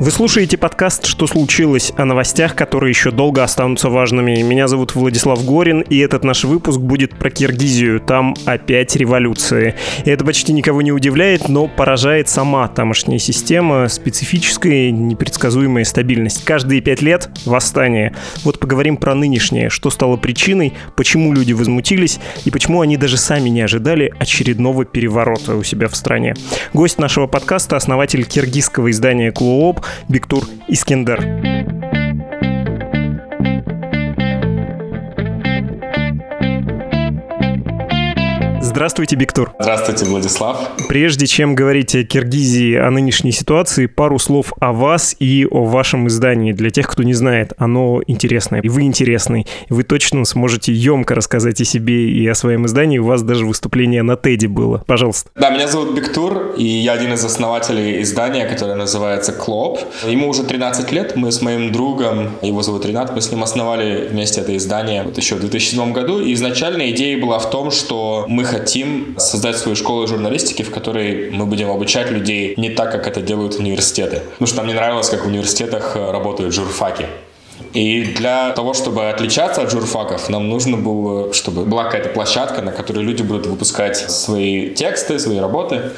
Вы слушаете подкаст «Что случилось?» о новостях, которые еще долго останутся важными. Меня зовут Владислав Горин, и этот наш выпуск будет про Киргизию. Там опять революции. И это почти никого не удивляет, но поражает сама тамошняя система, специфическая, непредсказуемая стабильность. Каждые 5 лет – восстание. Вот поговорим про нынешнее, что стало причиной, почему люди возмутились, и почему они даже сами не ожидали очередного переворота у себя в стране. Гость нашего подкаста – основатель киргизского издания «Клооп» Бектур Искендер. Здравствуйте, Бектур. Здравствуйте, Владислав. Прежде чем говорить о Киргизии, о нынешней ситуации, пару слов о вас и о вашем издании. Для тех, кто не знает, оно интересное. И вы интересный. Вы точно сможете емко рассказать о себе и о своем издании. У вас даже выступление на TED было. Пожалуйста. Да, меня зовут Бектур, и я один из основателей издания, которое называется «Клооп». Ему уже 13 лет. Мы с моим другом, его зовут Ренат, мы с ним основали вместе это издание еще в 2007 году. И изначально идея была в том, что мы хотим создать свою школу журналистики, в которой мы будем обучать людей не так, как это делают университеты. Потому что нам не нравилось, как в университетах работают журфаки. И для того, чтобы отличаться от журфаков, нам нужно было, чтобы была какая-то площадка, на которой люди будут выпускать свои тексты, свои работы.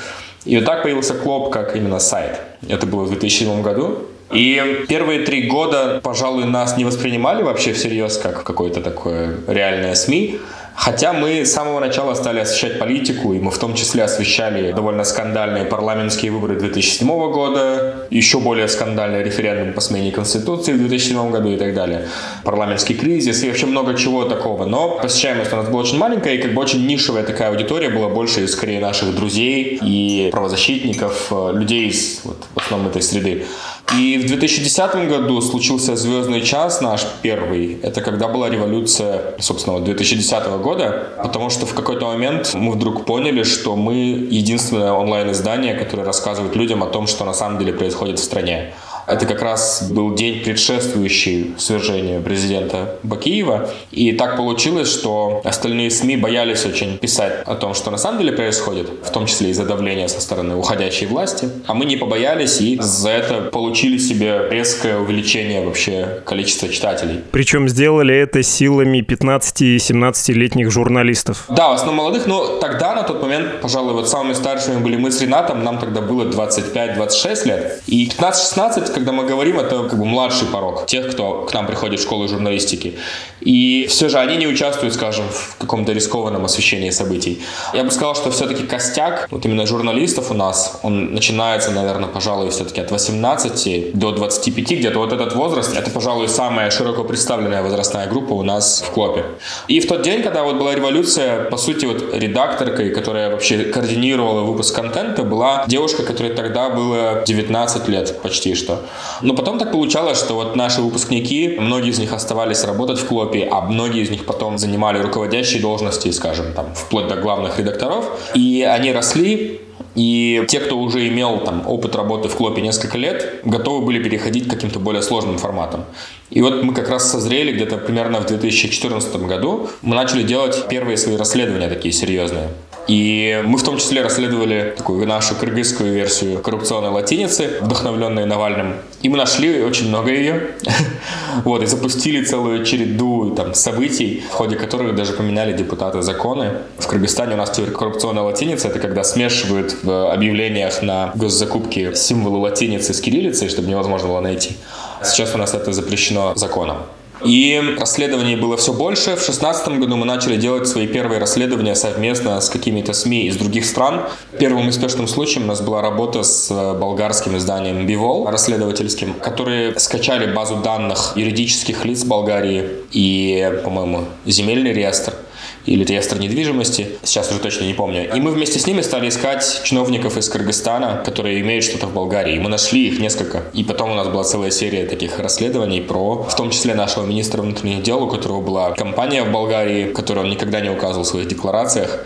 И вот так появился Клооп как именно сайт. Это было в 2007 году. И первые 3 года, пожалуй, нас не воспринимали вообще всерьез как какое-то такое реальное СМИ. Хотя мы с самого начала стали освещать политику, и мы в том числе освещали довольно скандальные парламентские выборы 2007 года, еще более скандальный референдум по смене Конституции в 2007 году и так далее, парламентский кризис и вообще много чего такого. Но посещаемость у нас была очень маленькая, и как бы очень нишевая такая аудитория была больше, скорее, наших друзей и правозащитников, людей из вот, в основном этой среды. И в 2010 году случился звездный час наш первый. Это когда была революция, собственно, 2010 года, потому что в какой-то момент мы вдруг поняли, что мы единственное онлайн-издание, которое рассказывает людям о том, что на самом деле происходит в стране. Это как раз был день, предшествующий свержению президента Бакиева. И так получилось, что остальные СМИ боялись очень писать о том, что на самом деле происходит, в том числе из-за давления со стороны уходящей власти. А мы не побоялись и за это получили себе резкое увеличение вообще количества читателей. Причем сделали это силами 15-17-летних журналистов. Да, в основном молодых, но тогда, на тот момент, пожалуй, вот самыми старшими были мы с Ренатом, нам тогда было 25-26 лет. И 15-16, когда мы говорим, это как бы младший порог тех, кто к нам приходит в школу журналистики. И все же они не участвуют, скажем, в каком-то рискованном освещении событий. Я бы сказал, что все-таки костяк, вот именно журналистов у нас, он начинается, наверное, пожалуй, все-таки от 18 до 25, где-то вот этот возраст. Это, пожалуй, самая широко представленная возрастная группа у нас в Клоопе. И в тот день, когда вот была революция, по сути, вот редакторкой, которая вообще координировала выпуск контента, была девушка, которой тогда было 19 лет почти что. Но потом так получалось, что вот наши выпускники, многие из них оставались работать в Клоопе, а многие из них потом занимали руководящие должности, скажем, там, вплоть до главных редакторов. И они росли, и те, кто уже имел там опыт работы в Клоопе несколько лет, готовы были переходить к каким-то более сложным форматам. И вот мы как раз созрели где-то примерно в 2014 году. Мы начали делать первые свои расследования такие серьезные. И мы в том числе расследовали такую нашу кыргызскую версию коррупционной латиницы, вдохновленной Навальным. И мы нашли очень много ее. Вот, и запустили целую череду там событий, в ходе которых даже поменяли депутаты законы. В Кыргызстане у нас теперь коррупционная латиница. Это когда смешивают в объявлениях на госзакупки символы латиницы с кириллицей, чтобы невозможно было найти. Сейчас у нас это запрещено законом. И расследований было все больше. В 2016 году мы начали делать свои первые расследования совместно с какими-то СМИ из других стран. Первым успешным случаем у нас была работа с болгарским изданием «Бивол», расследовательским, которые скачали базу данных юридических лиц Болгарии и, по-моему, земельный реестр или реестр недвижимости, сейчас уже точно не помню. И мы вместе с ними стали искать чиновников из Кыргызстана, которые имеют что-то в Болгарии. И мы нашли их несколько. И потом у нас была целая серия таких расследований про, в том числе, нашего министра внутренних дел, у которого была компания в Болгарии, которую он никогда не указывал в своих декларациях.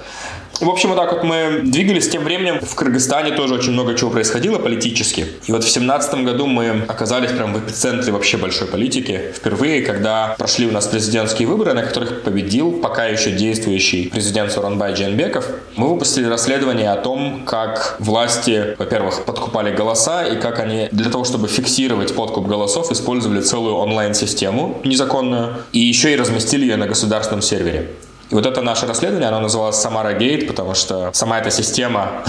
В общем, вот так вот мы двигались. Тем временем в Кыргызстане тоже очень много чего происходило политически. И вот в 2017 году мы оказались прям в эпицентре вообще большой политики. Впервые, когда прошли у нас президентские выборы, на которых победил пока еще действующий президент Сооронбай Жээнбеков, мы выпустили расследование о том, как власти, во-первых, подкупали голоса и как они для того, чтобы фиксировать подкуп голосов, использовали целую онлайн-систему незаконную и еще и разместили ее на государственном сервере. И вот это наше расследование, оно называлось «Самара Гейт», потому что сама эта система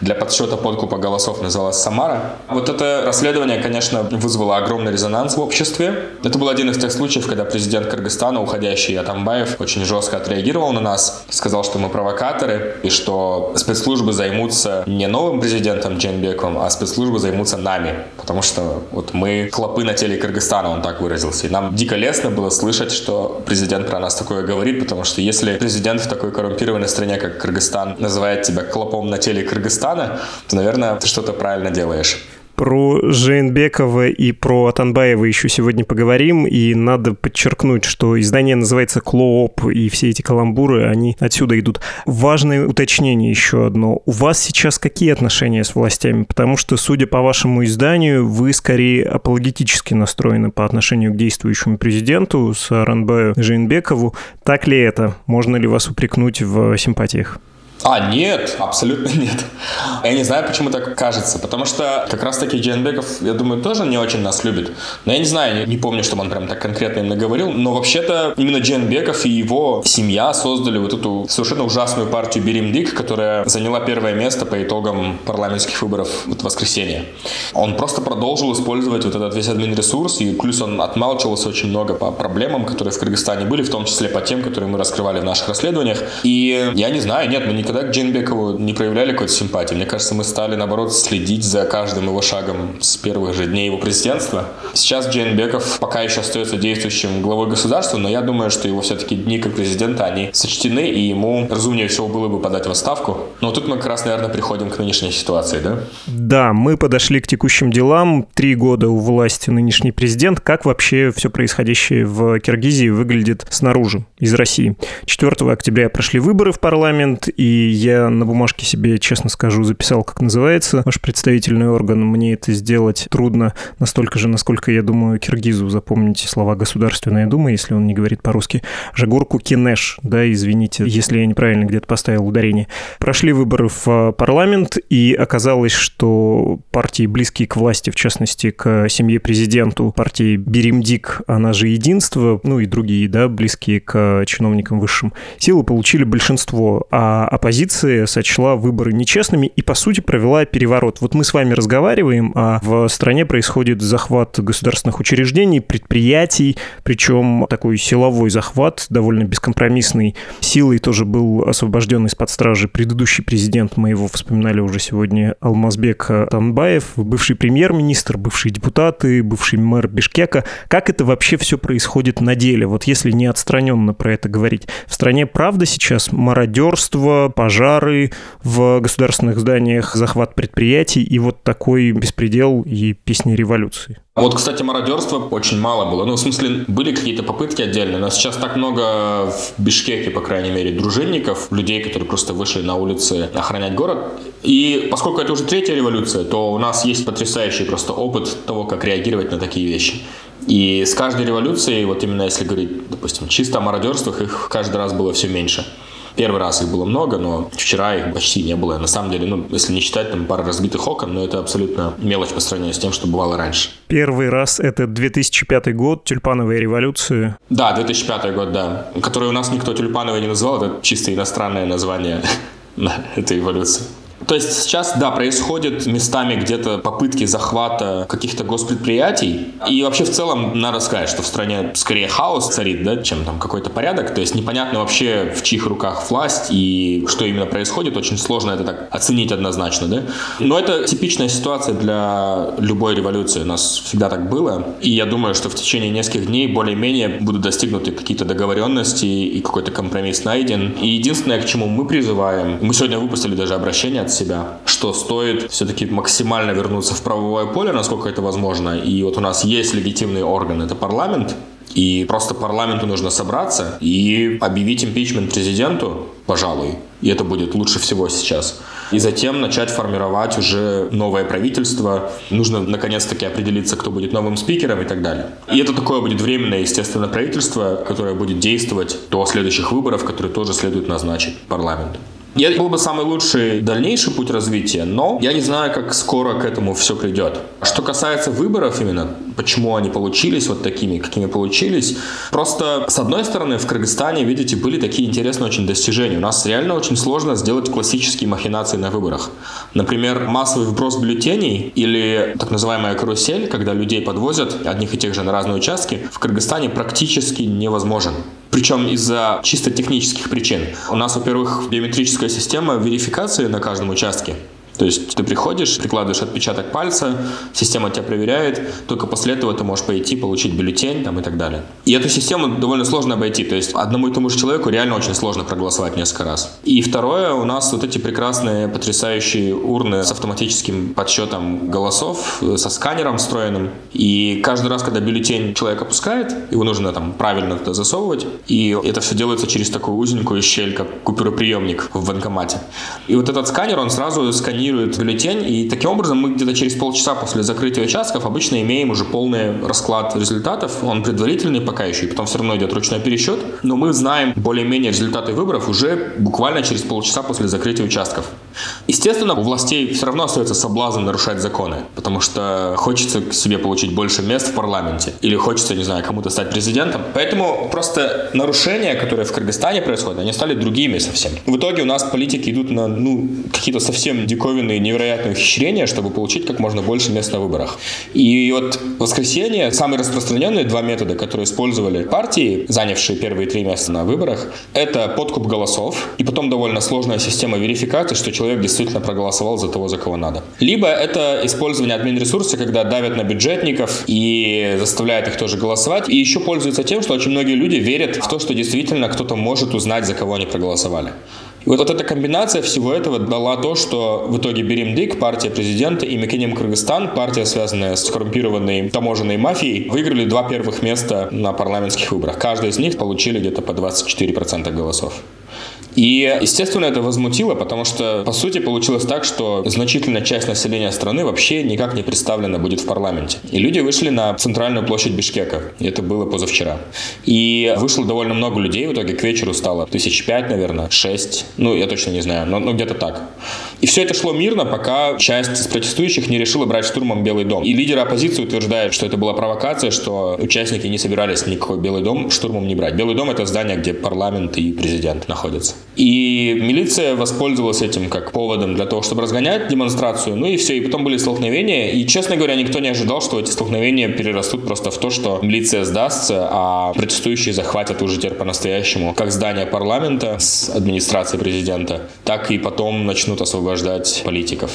для подсчета подкупа голосов называлась «Самара». Вот это расследование, конечно, вызвало огромный резонанс в обществе. Это был один из тех случаев, когда президент Кыргызстана, уходящий Атамбаев, очень жестко отреагировал на нас, сказал, что мы провокаторы и что спецслужбы займутся не новым президентом Жээнбековым, а спецслужбы займутся нами, потому что вот мы клопы на теле Кыргызстана, он так выразился. И нам дико лестно было слышать, что президент про нас такое говорит, потому что если президент в такой коррумпированной стране, как Кыргызстан, называет тебя клопом на теле Кыргызстана, то, наверное, ты что-то правильно делаешь. Про Жээнбекова и про Атамбаева еще сегодня поговорим, и надо подчеркнуть, что издание называется «Клооп», и все эти каламбуры, они отсюда идут. Важное уточнение еще одно. У вас сейчас какие отношения с властями? Потому что, судя по вашему изданию, вы скорее апологетически настроены по отношению к действующему президенту Сооронбаю Жээнбекову. Так ли это? Можно ли вас упрекнуть в симпатиях? Нет, абсолютно нет. Я не знаю, почему так кажется, потому что как раз-таки Жээнбеков, я думаю, тоже не очень нас любит. Но я не знаю, не помню, чтобы он прям так конкретно им наговорил, но вообще-то именно Жээнбеков и его семья создали вот эту совершенно ужасную партию Беремдик, которая заняла первое место по итогам парламентских выборов в воскресенье. Он просто продолжил использовать вот этот весь админресурс, и плюс он отмалчивался очень много по проблемам, которые в Кыргызстане были, в том числе по тем, которые мы раскрывали в наших расследованиях. И я не знаю, нет, мы не когда к Жээнбекову не проявляли какой-то симпатии. Мне кажется, мы стали, наоборот, следить за каждым его шагом с первых же дней его президентства. Сейчас Жээнбеков пока еще остается действующим главой государства, но я думаю, что его все-таки дни как президента, они сочтены, и ему разумнее всего было бы подать в отставку. Но тут мы как раз, наверное, приходим к нынешней ситуации, да? Да, мы подошли к текущим делам. 3 года у власти нынешний президент. Как вообще все происходящее в Киргизии выглядит снаружи, из России? 4 октября прошли выборы в парламент, и я на бумажке себе, честно скажу, записал, как называется ваш представительный орган. Мне это сделать трудно настолько же, насколько, я думаю, киргизу запомнить слова Государственная Дума, если он не говорит по-русски. Жагурку Кенеш, да, извините, если я неправильно где-то поставил ударение. Прошли выборы в парламент, и оказалось, что партии, близкие к власти, в частности, к семье президенту, партии Беремдик, она же Единство, ну и другие, да, близкие к чиновникам высшим, силы получили большинство, а оппозиция сочла выборы нечестными и, по сути, провела переворот. Вот мы с вами разговариваем, а в стране происходит захват государственных учреждений, предприятий, причем такой силовой захват, довольно бескомпромиссный. Силой тоже был освобожден из-под стражи предыдущий президент, мы его вспоминали уже сегодня, Алмазбек Атамбаев, бывший премьер-министр, бывшие депутаты, бывший мэр Бишкека. Как это вообще все происходит на деле? Вот если не отстраненно про это говорить. В стране, правда, сейчас мародерство, пожары в государственных зданиях, захват предприятий и вот такой беспредел и песни революции. Вот, кстати, мародерства очень мало было. Ну, в смысле, были какие-то попытки отдельные, но сейчас так много в Бишкеке, по крайней мере, дружинников, людей, которые просто вышли на улицы охранять город. И поскольку это уже 3-я революция, то у нас есть потрясающий просто опыт того, как реагировать на такие вещи. И с каждой революцией, вот именно если говорить, допустим, чисто о мародерствах, их каждый раз было все меньше. Первый раз их было много, но вчера их почти не было. На самом деле, если не считать, там пара разбитых окон, но это абсолютно мелочь по сравнению с тем, что бывало раньше. Первый раз это 2005 год, тюльпановая революция. Да, 2005 год, да. Который у нас никто тюльпановой не называл, это чисто иностранное название этой революции. То есть сейчас, да, происходят местами где-то попытки захвата каких-то госпредприятий. И вообще в целом надо сказать, что в стране скорее хаос царит, да, чем там какой-то порядок. То есть непонятно вообще, в чьих руках власть и что именно происходит. Очень сложно это так оценить однозначно, да. Но это типичная ситуация для любой революции. У нас всегда так было. И я думаю, что в течение нескольких дней более-менее будут достигнуты какие-то договоренности и какой-то компромисс найден. И единственное, к чему мы призываем, мы сегодня выпустили даже обращение от себя, что стоит все-таки максимально вернуться в правовое поле, насколько это возможно. И вот у нас есть легитимный орган, это парламент. И просто парламенту нужно собраться и объявить импичмент президенту, пожалуй. И это будет лучше всего сейчас. И затем начать формировать уже новое правительство. Нужно наконец-таки определиться, кто будет новым спикером и так далее. И это такое будет временное, естественно, правительство, которое будет действовать до следующих выборов, которые тоже следует назначить парламенту. Это был бы самый лучший дальнейший путь развития, но я не знаю, как скоро к этому все придет. Что касается выборов именно, почему они получились вот такими, какими получились, просто, с одной стороны, в Кыргызстане, видите, были такие интересные очень достижения. У нас реально очень сложно сделать классические махинации на выборах. Например, массовый вброс бюллетеней или так называемая карусель, когда людей подвозят одних и тех же на разные участки, в Кыргызстане практически невозможен. Причем из-за чисто технических причин. У нас, во-первых, биометрическая система верификации на каждом участке. То есть ты приходишь, прикладываешь отпечаток пальца, система тебя проверяет, только после этого ты можешь пойти, получить бюллетень там, и так далее. И эту систему довольно сложно обойти, то есть одному и тому же человеку реально очень сложно проголосовать несколько раз. И второе, у нас вот эти прекрасные, потрясающие урны с автоматическим подсчетом голосов, со сканером встроенным. И каждый раз, когда бюллетень человек опускает, его нужно там правильно туда засовывать, и это все делается через такую узенькую щель, как купюроприемник в банкомате. И вот этот сканер, он сразу сканирует бюллетень, и таким образом мы где-то через полчаса после закрытия участков обычно имеем уже полный расклад результатов. Он предварительный пока еще, и потом все равно идет ручной пересчет, но мы знаем более-менее результаты выборов уже буквально через полчаса после закрытия участков. Естественно, у властей все равно остается соблазн нарушать законы, потому что хочется себе получить больше мест в парламенте или хочется, не знаю, кому-то стать президентом. Поэтому просто нарушения, которые в Кыргызстане происходят, они стали другими совсем. В итоге у нас политики идут на какие-то совсем диковинные, невероятные ухищрения, чтобы получить как можно больше мест на выборах. И вот в воскресенье самые распространенные два метода, которые использовали партии, занявшие первые 3 места на выборах, это подкуп голосов и потом довольно сложная система верификации, что человек действительно проголосовал за того, за кого надо. Либо это использование админресурса, когда давят на бюджетников и заставляют их тоже голосовать. И еще пользуются тем, что очень многие люди верят в то, что действительно кто-то может узнать, за кого они проголосовали. Вот эта комбинация всего этого дала то, что в итоге Беремдик, партия президента, и Мекеним Кыргызстан, партия, связанная с коррумпированной таможенной мафией, выиграли 2 первых места на парламентских выборах. Каждый из них получили где-то по 24% голосов. И, естественно, это возмутило, потому что, по сути, получилось так, что значительная часть населения страны вообще никак не представлена будет в парламенте. И люди вышли на центральную площадь Бишкека, и это было позавчера. И вышло довольно много людей, в итоге к вечеру стало 5 тысяч, наверное, 6, я точно не знаю, но где-то так. И все это шло мирно, пока часть из протестующих не решила брать штурмом Белый дом. И лидеры оппозиции утверждают, что это была провокация, что участники не собирались никакой Белый дом штурмом не брать. Белый дом — это здание, где парламент и президент находятся. И милиция воспользовалась этим как поводом для того, чтобы разгонять демонстрацию. Ну и все, и потом были столкновения. И, честно говоря, никто не ожидал, что эти столкновения перерастут просто в то, что милиция сдастся, а протестующие захватят уже теперь по-настоящему как здание парламента с администрацией президента, так и потом начнут освобождать политиков.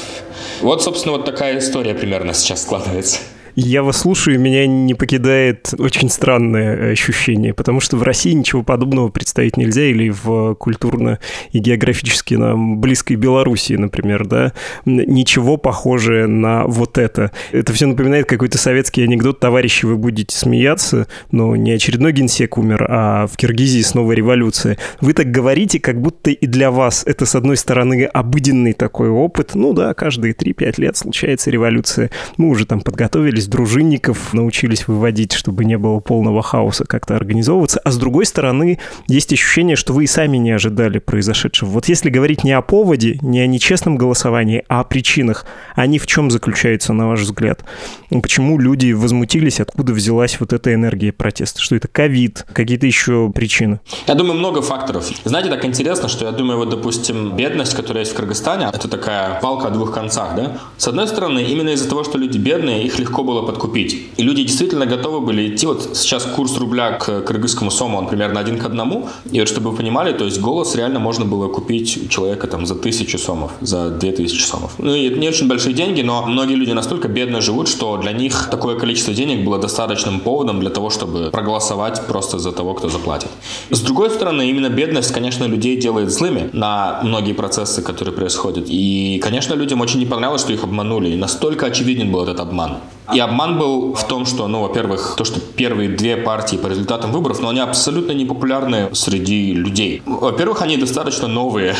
Вот, собственно, вот такая история примерно сейчас складывается. Я вас слушаю, и меня не покидает очень странное ощущение, потому что в России ничего подобного представить нельзя, или в культурно и географически нам близкой Белоруссии, например, да, ничего похожее на вот это. Это все напоминает какой-то советский анекдот: товарищи, вы будете смеяться, но не очередной генсек умер, а в Киргизии снова революция. Вы так говорите, как будто и для вас это, с одной стороны, обыденный такой опыт. Ну да, каждые 3-5 лет случается революция. Мы уже там подготовились, дружинников научились выводить, чтобы не было полного хаоса, как-то организовываться. А с другой стороны, есть ощущение, что вы и сами не ожидали произошедшего. Вот если говорить не о поводе, не о нечестном голосовании, а о причинах, они в чем заключаются, на ваш взгляд? Почему люди возмутились, откуда взялась вот эта энергия протеста? Что это ковид, какие-то еще причины? Я думаю, много факторов. Знаете, так интересно, что я думаю, вот, допустим, бедность, которая есть в Кыргызстане, это такая палка о двух концах, да? С одной стороны, именно из-за того, что люди бедные, их легко было подкупить. И люди действительно готовы были идти. Вот сейчас курс рубля к кыргызскому сому, он примерно 1 к 1. И вот, чтобы вы понимали, то есть голос реально можно было купить у человека там за 1000 сомов, за 2000 сомов. Ну, это не очень большие деньги, но многие люди настолько бедно живут, что для них такое количество денег было достаточным поводом для того, чтобы проголосовать просто за того, кто заплатит. С другой стороны, именно бедность, конечно, людей делает злыми на многие процессы, которые происходят. И, конечно, людям очень не понравилось, что их обманули. И настолько очевиден был этот обман. И обман был в том, что, ну, во-первых, то, что первые две партии по результатам выборов, но они абсолютно не популярны среди людей. Во-первых, они достаточно новые.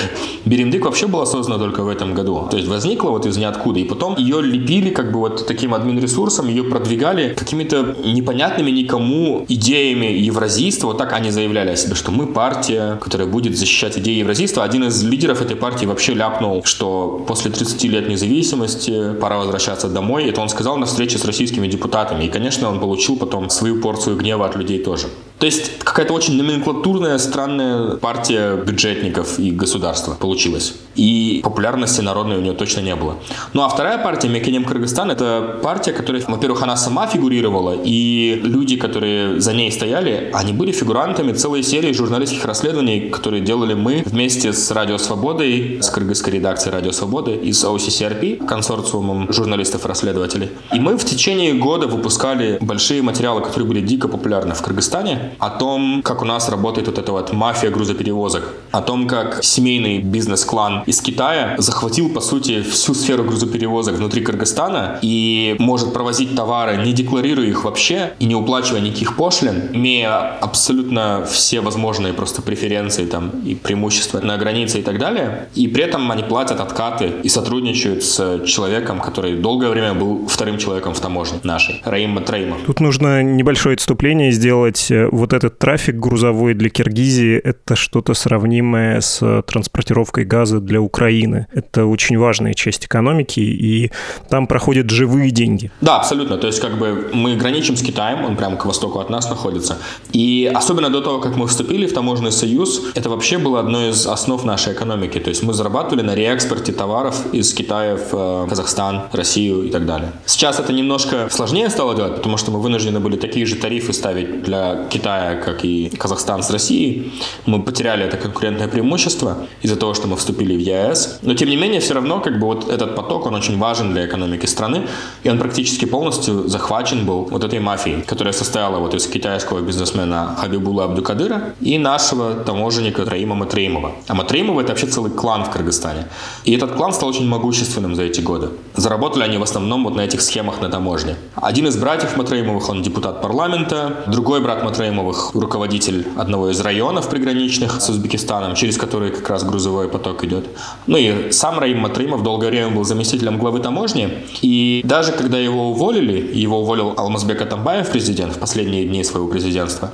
Беремдик вообще была создана только в этом году. То есть возникла вот из ниоткуда. И потом ее лепили как бы вот таким админресурсом, ее продвигали какими-то непонятными никому идеями евразийства. Вот так они заявляли о себе, что мы партия, которая будет защищать идеи евразийства. Один из лидеров этой партии вообще ляпнул, что после 30 лет независимости пора возвращаться домой. Это он сказал на встрече с российскими депутатами. И, конечно, он получил потом свою порцию гнева от людей тоже. То есть какая-то очень номенклатурная, странная партия бюджетников и государства получилась. И популярности народной у нее точно не было. Ну а вторая партия, Мекеним Кыргызстан, это партия, которая, во-первых, она сама фигурировала, и люди, которые за ней стояли, они были фигурантами целой серии журналистских расследований, которые делали мы вместе с Радио Свободой, с кыргызской редакцией Радио Свободы и с OCCRP, консорциумом журналистов-расследователей. И мы в течение года выпускали большие материалы, которые были дико популярны в Кыргызстане, о том, как у нас работает вот эта вот мафия грузоперевозок, о том, как семейный бизнес-клан из Китая захватил, по сути, всю сферу грузоперевозок внутри Кыргызстана и может провозить товары, не декларируя их вообще и не уплачивая никаких пошлин, имея абсолютно все возможные просто преференции там и преимущества на границе и так далее. И при этом они платят откаты и сотрудничают с человеком, который долгое время был вторым человеком в таможне нашей, Раим Матраимов. Тут нужно небольшое отступление сделать. Вот этот трафик грузовой для Киргизии – это что-то сравнимое с транспортировкой газа для Украины. Это очень важная часть экономики, и там проходят живые деньги. Да, абсолютно. То есть как бы мы граничим с Китаем, он прямо к востоку от нас находится. И особенно до того, как мы вступили в таможенный союз, это вообще было одной из основ нашей экономики. То есть мы зарабатывали на реэкспорте товаров из Китая в Казахстан, Россию и так далее. Сейчас это немножко сложнее стало делать, потому что мы вынуждены были такие же тарифы ставить для Китая, как и Казахстан с Россией. Мы потеряли это конкурентное преимущество из-за того, что мы вступили в ЕАЭС. Но тем не менее, все равно как бы вот этот поток, он очень важен для экономики страны, и он практически полностью захвачен был вот этой мафией, которая состояла вот из китайского бизнесмена Хабибулла Абдукадыра и нашего таможенника Раима Матраимова. А Матраимова — это вообще целый клан в Кыргызстане. И этот клан стал очень могущественным за эти годы. Заработали они в основном вот на этих схемах на таможне. Один из братьев Матраимовых, он депутат парламента, другой брат Матраимовых — руководитель одного из районов приграничных с Узбекистаном, через который как раз грузовой поток идет. Ну и сам Раим Матраимов долгое время был заместителем главы таможни, и даже когда его уволили, его уволил Алмазбек Атамбаев, президент, в последние дни своего президентства,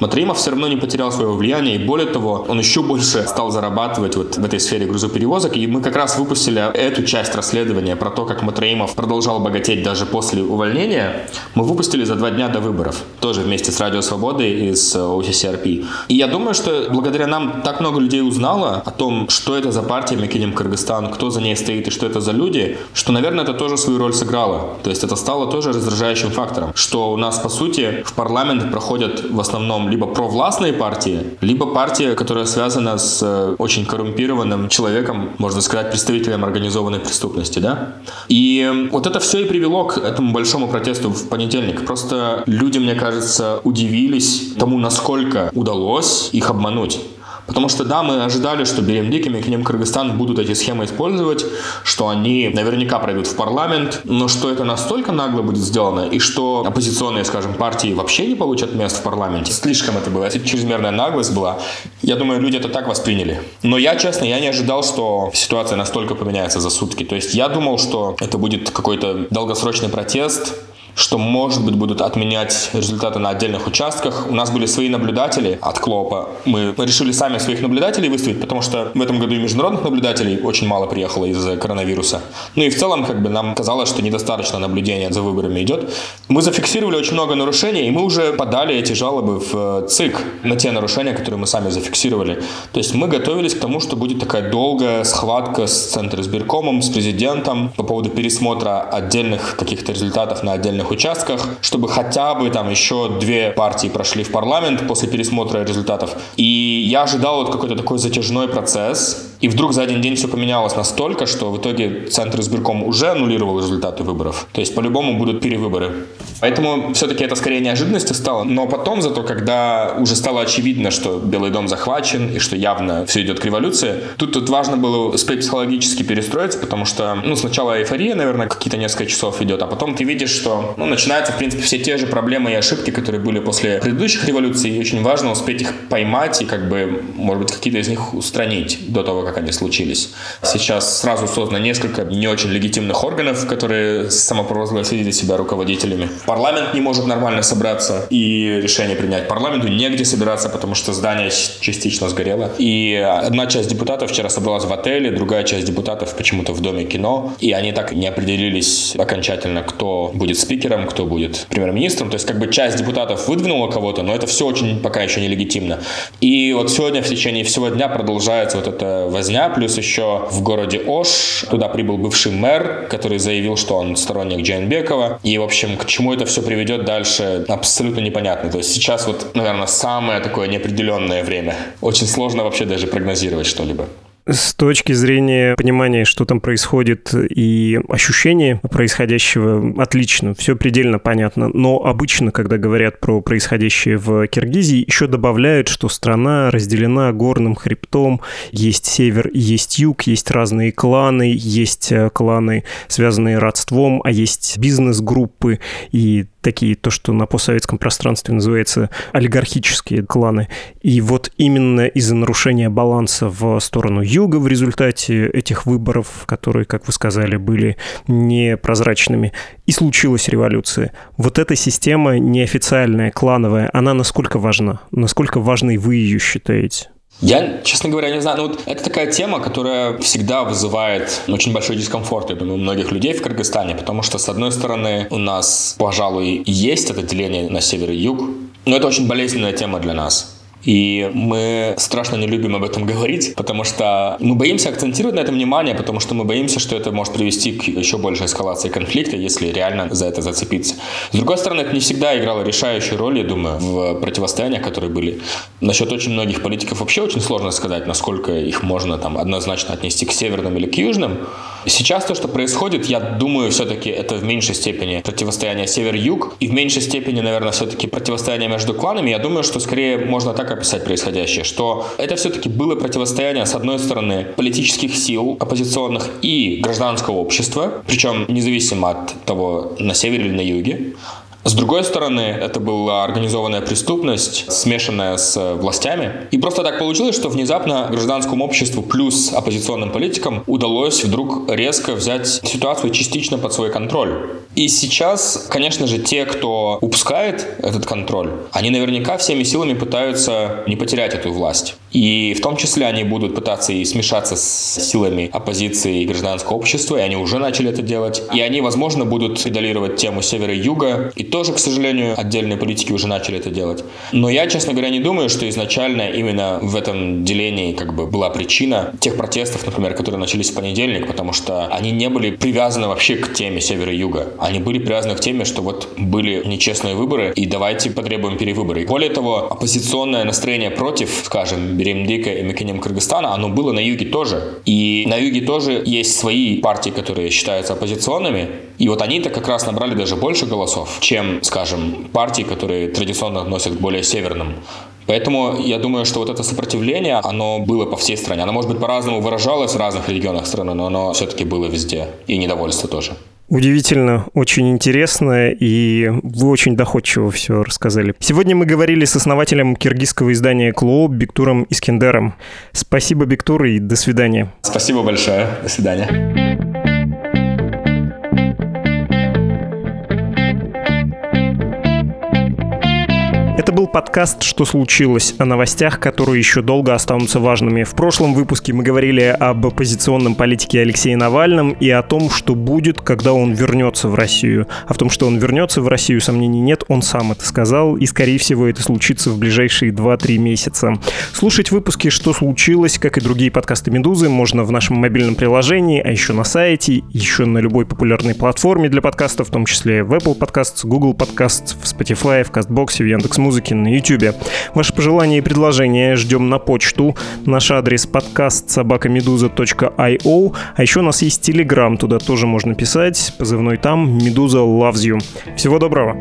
Матраимов все равно не потерял своего влияния, и более того, он еще больше стал зарабатывать вот в этой сфере грузоперевозок, и мы как раз выпустили эту часть расследования про то, как Матраимов продолжал богатеть даже после увольнения, мы выпустили за 2 дня до выборов, тоже вместе с Радио Свободы и с OCCRP. И я думаю, что благодаря нам так много людей узнало о том, что это за партия Мекеним Кыргызстан, кто за ней стоит и что это за люди, что, наверное, это тоже свою роль сыграло. То есть это стало тоже раздражающим фактором, что у нас, по сути, в парламент проходят в основном либо провластные партии, либо партии, которая связана с очень коррумпированным человеком, можно сказать, представителем организованной преступности, да? И вот это все и привело к этому большому протесту в понедельник. Просто люди, мне кажется, удивились тому, насколько удалось их обмануть. Потому что, да, мы ожидали, что Беремдик и Мекеним Кыргызстан будут эти схемы использовать, что они наверняка пройдут в парламент, но что это настолько нагло будет сделано, и что оппозиционные, скажем, партии вообще не получат мест в парламенте. Слишком это было, это чрезмерная наглость была. Я думаю, люди это так восприняли. Но я, честно, я не ожидал, что ситуация настолько поменяется за сутки. То есть я думал, что это будет какой-то долгосрочный протест, что, может быть, будут отменять результаты на отдельных участках. У нас были свои наблюдатели от Клоопа. Мы решили сами своих наблюдателей выставить, потому что в этом году и международных наблюдателей очень мало приехало из-за коронавируса. Ну и в целом, как бы, нам казалось, что недостаточно наблюдения за выборами идет. Мы зафиксировали очень много нарушений, и мы уже подали эти жалобы в ЦИК на те нарушения, которые мы сами зафиксировали. То есть мы готовились к тому, что будет такая долгая схватка с Центризбиркомом, с президентом по поводу пересмотра отдельных каких-то результатов на отдельных участках, чтобы хотя бы там еще 2 партии прошли в парламент после пересмотра результатов. И я ожидал вот какой-то такой затяжной процесс, И вдруг за один день все поменялось настолько, что в итоге Центр избирком уже аннулировал результаты выборов. То есть по-любому будут перевыборы. Поэтому все-таки это скорее неожиданностью стало. Но потом зато, когда уже стало очевидно, что Белый дом захвачен и что явно все идет к революции, тут важно было успеть психологически перестроиться, потому что сначала эйфория, наверное, какие-то несколько часов идет, а потом ты видишь, что начинаются, в принципе, все те же проблемы и ошибки, которые были после предыдущих революций, и очень важно успеть их поймать и, может быть, какие-то из них устранить до того, как они случились. Сейчас сразу создано несколько не очень легитимных органов, которые самопровозгласили себя руководителями. Парламент не может нормально собраться и решение принять. Парламенту негде собираться, потому что здание частично сгорело. И одна часть депутатов вчера собралась в отеле, другая часть депутатов почему-то в Доме кино. И они так не определились окончательно, кто будет спикером, кто будет премьер-министром. То есть часть депутатов выдвинула кого-то, но это все очень пока еще нелегитимно. И вот сегодня в течение всего дня продолжается вот эта возня. Плюс еще в городе Ош туда прибыл бывший мэр, который заявил, что он сторонник Жээнбекова. И, в общем, к чему это все приведет дальше, абсолютно непонятно. То есть сейчас наверное, самое такое неопределенное время. Очень сложно вообще даже прогнозировать что-либо. С точки зрения понимания, что там происходит, и ощущения происходящего, отлично, все предельно понятно. Но обычно, когда говорят про происходящее в Киргизии, еще добавляют, что страна разделена горным хребтом, есть север, есть юг, есть разные кланы, есть кланы, связанные родством, а есть бизнес-группы и такие, то, что на постсоветском пространстве называется олигархические кланы. И вот именно из-за нарушения баланса в сторону юга в результате этих выборов, которые, как вы сказали, были непрозрачными, и случилась революция. Вот эта система неофициальная, клановая, она насколько важна? Насколько важной вы ее считаете? Я, честно говоря, не знаю, это такая тема, которая всегда вызывает очень большой дискомфорт, я думаю, у многих людей в Кыргызстане, потому что, с одной стороны, у нас, пожалуй, есть это деление на север и юг, но это очень болезненная тема для нас. И мы страшно не любим об этом говорить, потому что мы боимся акцентировать на этом внимание, потому что мы боимся, что это может привести к еще большей эскалации конфликта, если реально за это зацепиться. С другой стороны, это не всегда играло решающую роль, я думаю, в противостояниях, которые были. Насчет очень многих политиков вообще очень сложно сказать, насколько их можно однозначно отнести к северным или к южным. Сейчас то, что происходит, я думаю, все-таки это в меньшей степени противостояние север-юг, и в меньшей степени, наверное, все-таки противостояние между кланами. Я думаю, что скорее можно так описать происходящее, что это все-таки было противостояние, с одной стороны, политических сил оппозиционных и гражданского общества, причем независимо от того, на севере или на юге. С другой стороны, это была организованная преступность, смешанная с властями. И просто так получилось, что внезапно гражданскому обществу плюс оппозиционным политикам удалось вдруг резко взять ситуацию частично под свой контроль. И сейчас, конечно же, те, кто упускает этот контроль, они наверняка всеми силами пытаются не потерять эту власть. И в том числе они будут пытаться и смешаться с силами оппозиции и гражданского общества, и они уже начали это делать. И они, возможно, будут педалировать тему севера и юга, и тоже, к сожалению, отдельные политики уже начали это делать. Но я, честно говоря, не думаю, что изначально именно в этом делении была причина тех протестов, например, которые начались в понедельник, потому что они не были привязаны вообще к теме севера и юга. Они были привязаны к теме, что были нечестные выборы, и давайте потребуем перевыборы. Более того, оппозиционное настроение против, скажем, Беремдика и Мекеним Кыргызстана, оно было на юге тоже. И на юге тоже есть свои партии, которые считаются оппозиционными. И они-то как раз набрали даже больше голосов, чем, скажем, партии, которые традиционно относят к более северным. Поэтому я думаю, что это сопротивление, оно было по всей стране. Оно, может быть, по-разному выражалось в разных регионах страны, но оно все-таки было везде. И недовольство тоже. Удивительно, очень интересно, и вы очень доходчиво все рассказали. Сегодня мы говорили с основателем киргизского издания «Клооп» Бектуром Искендером. Спасибо, Бектур, и до свидания. Спасибо большое. До свидания. Это был подкаст «Что случилось?» о новостях, которые еще долго останутся важными. В прошлом выпуске мы говорили об оппозиционном политике Алексее Навальном и о том, что будет, когда он вернется в Россию. А в том, что он вернется в Россию, сомнений нет, он сам это сказал, и, скорее всего, это случится в ближайшие 2-3 месяца. Слушать выпуски «Что случилось?», как и другие подкасты «Медузы», можно в нашем мобильном приложении, а еще на сайте, еще на любой популярной платформе для подкастов, в том числе в Apple Podcasts, Google Podcasts, в Spotify, в CastBox, в Яндекс.Музыке. музыки на YouTube. Ваши пожелания и предложения ждем на почту. Наш адрес podcast@meduza.io. А еще у нас есть Telegram, туда тоже можно писать. Позывной там «Медуза loves you». Всего доброго!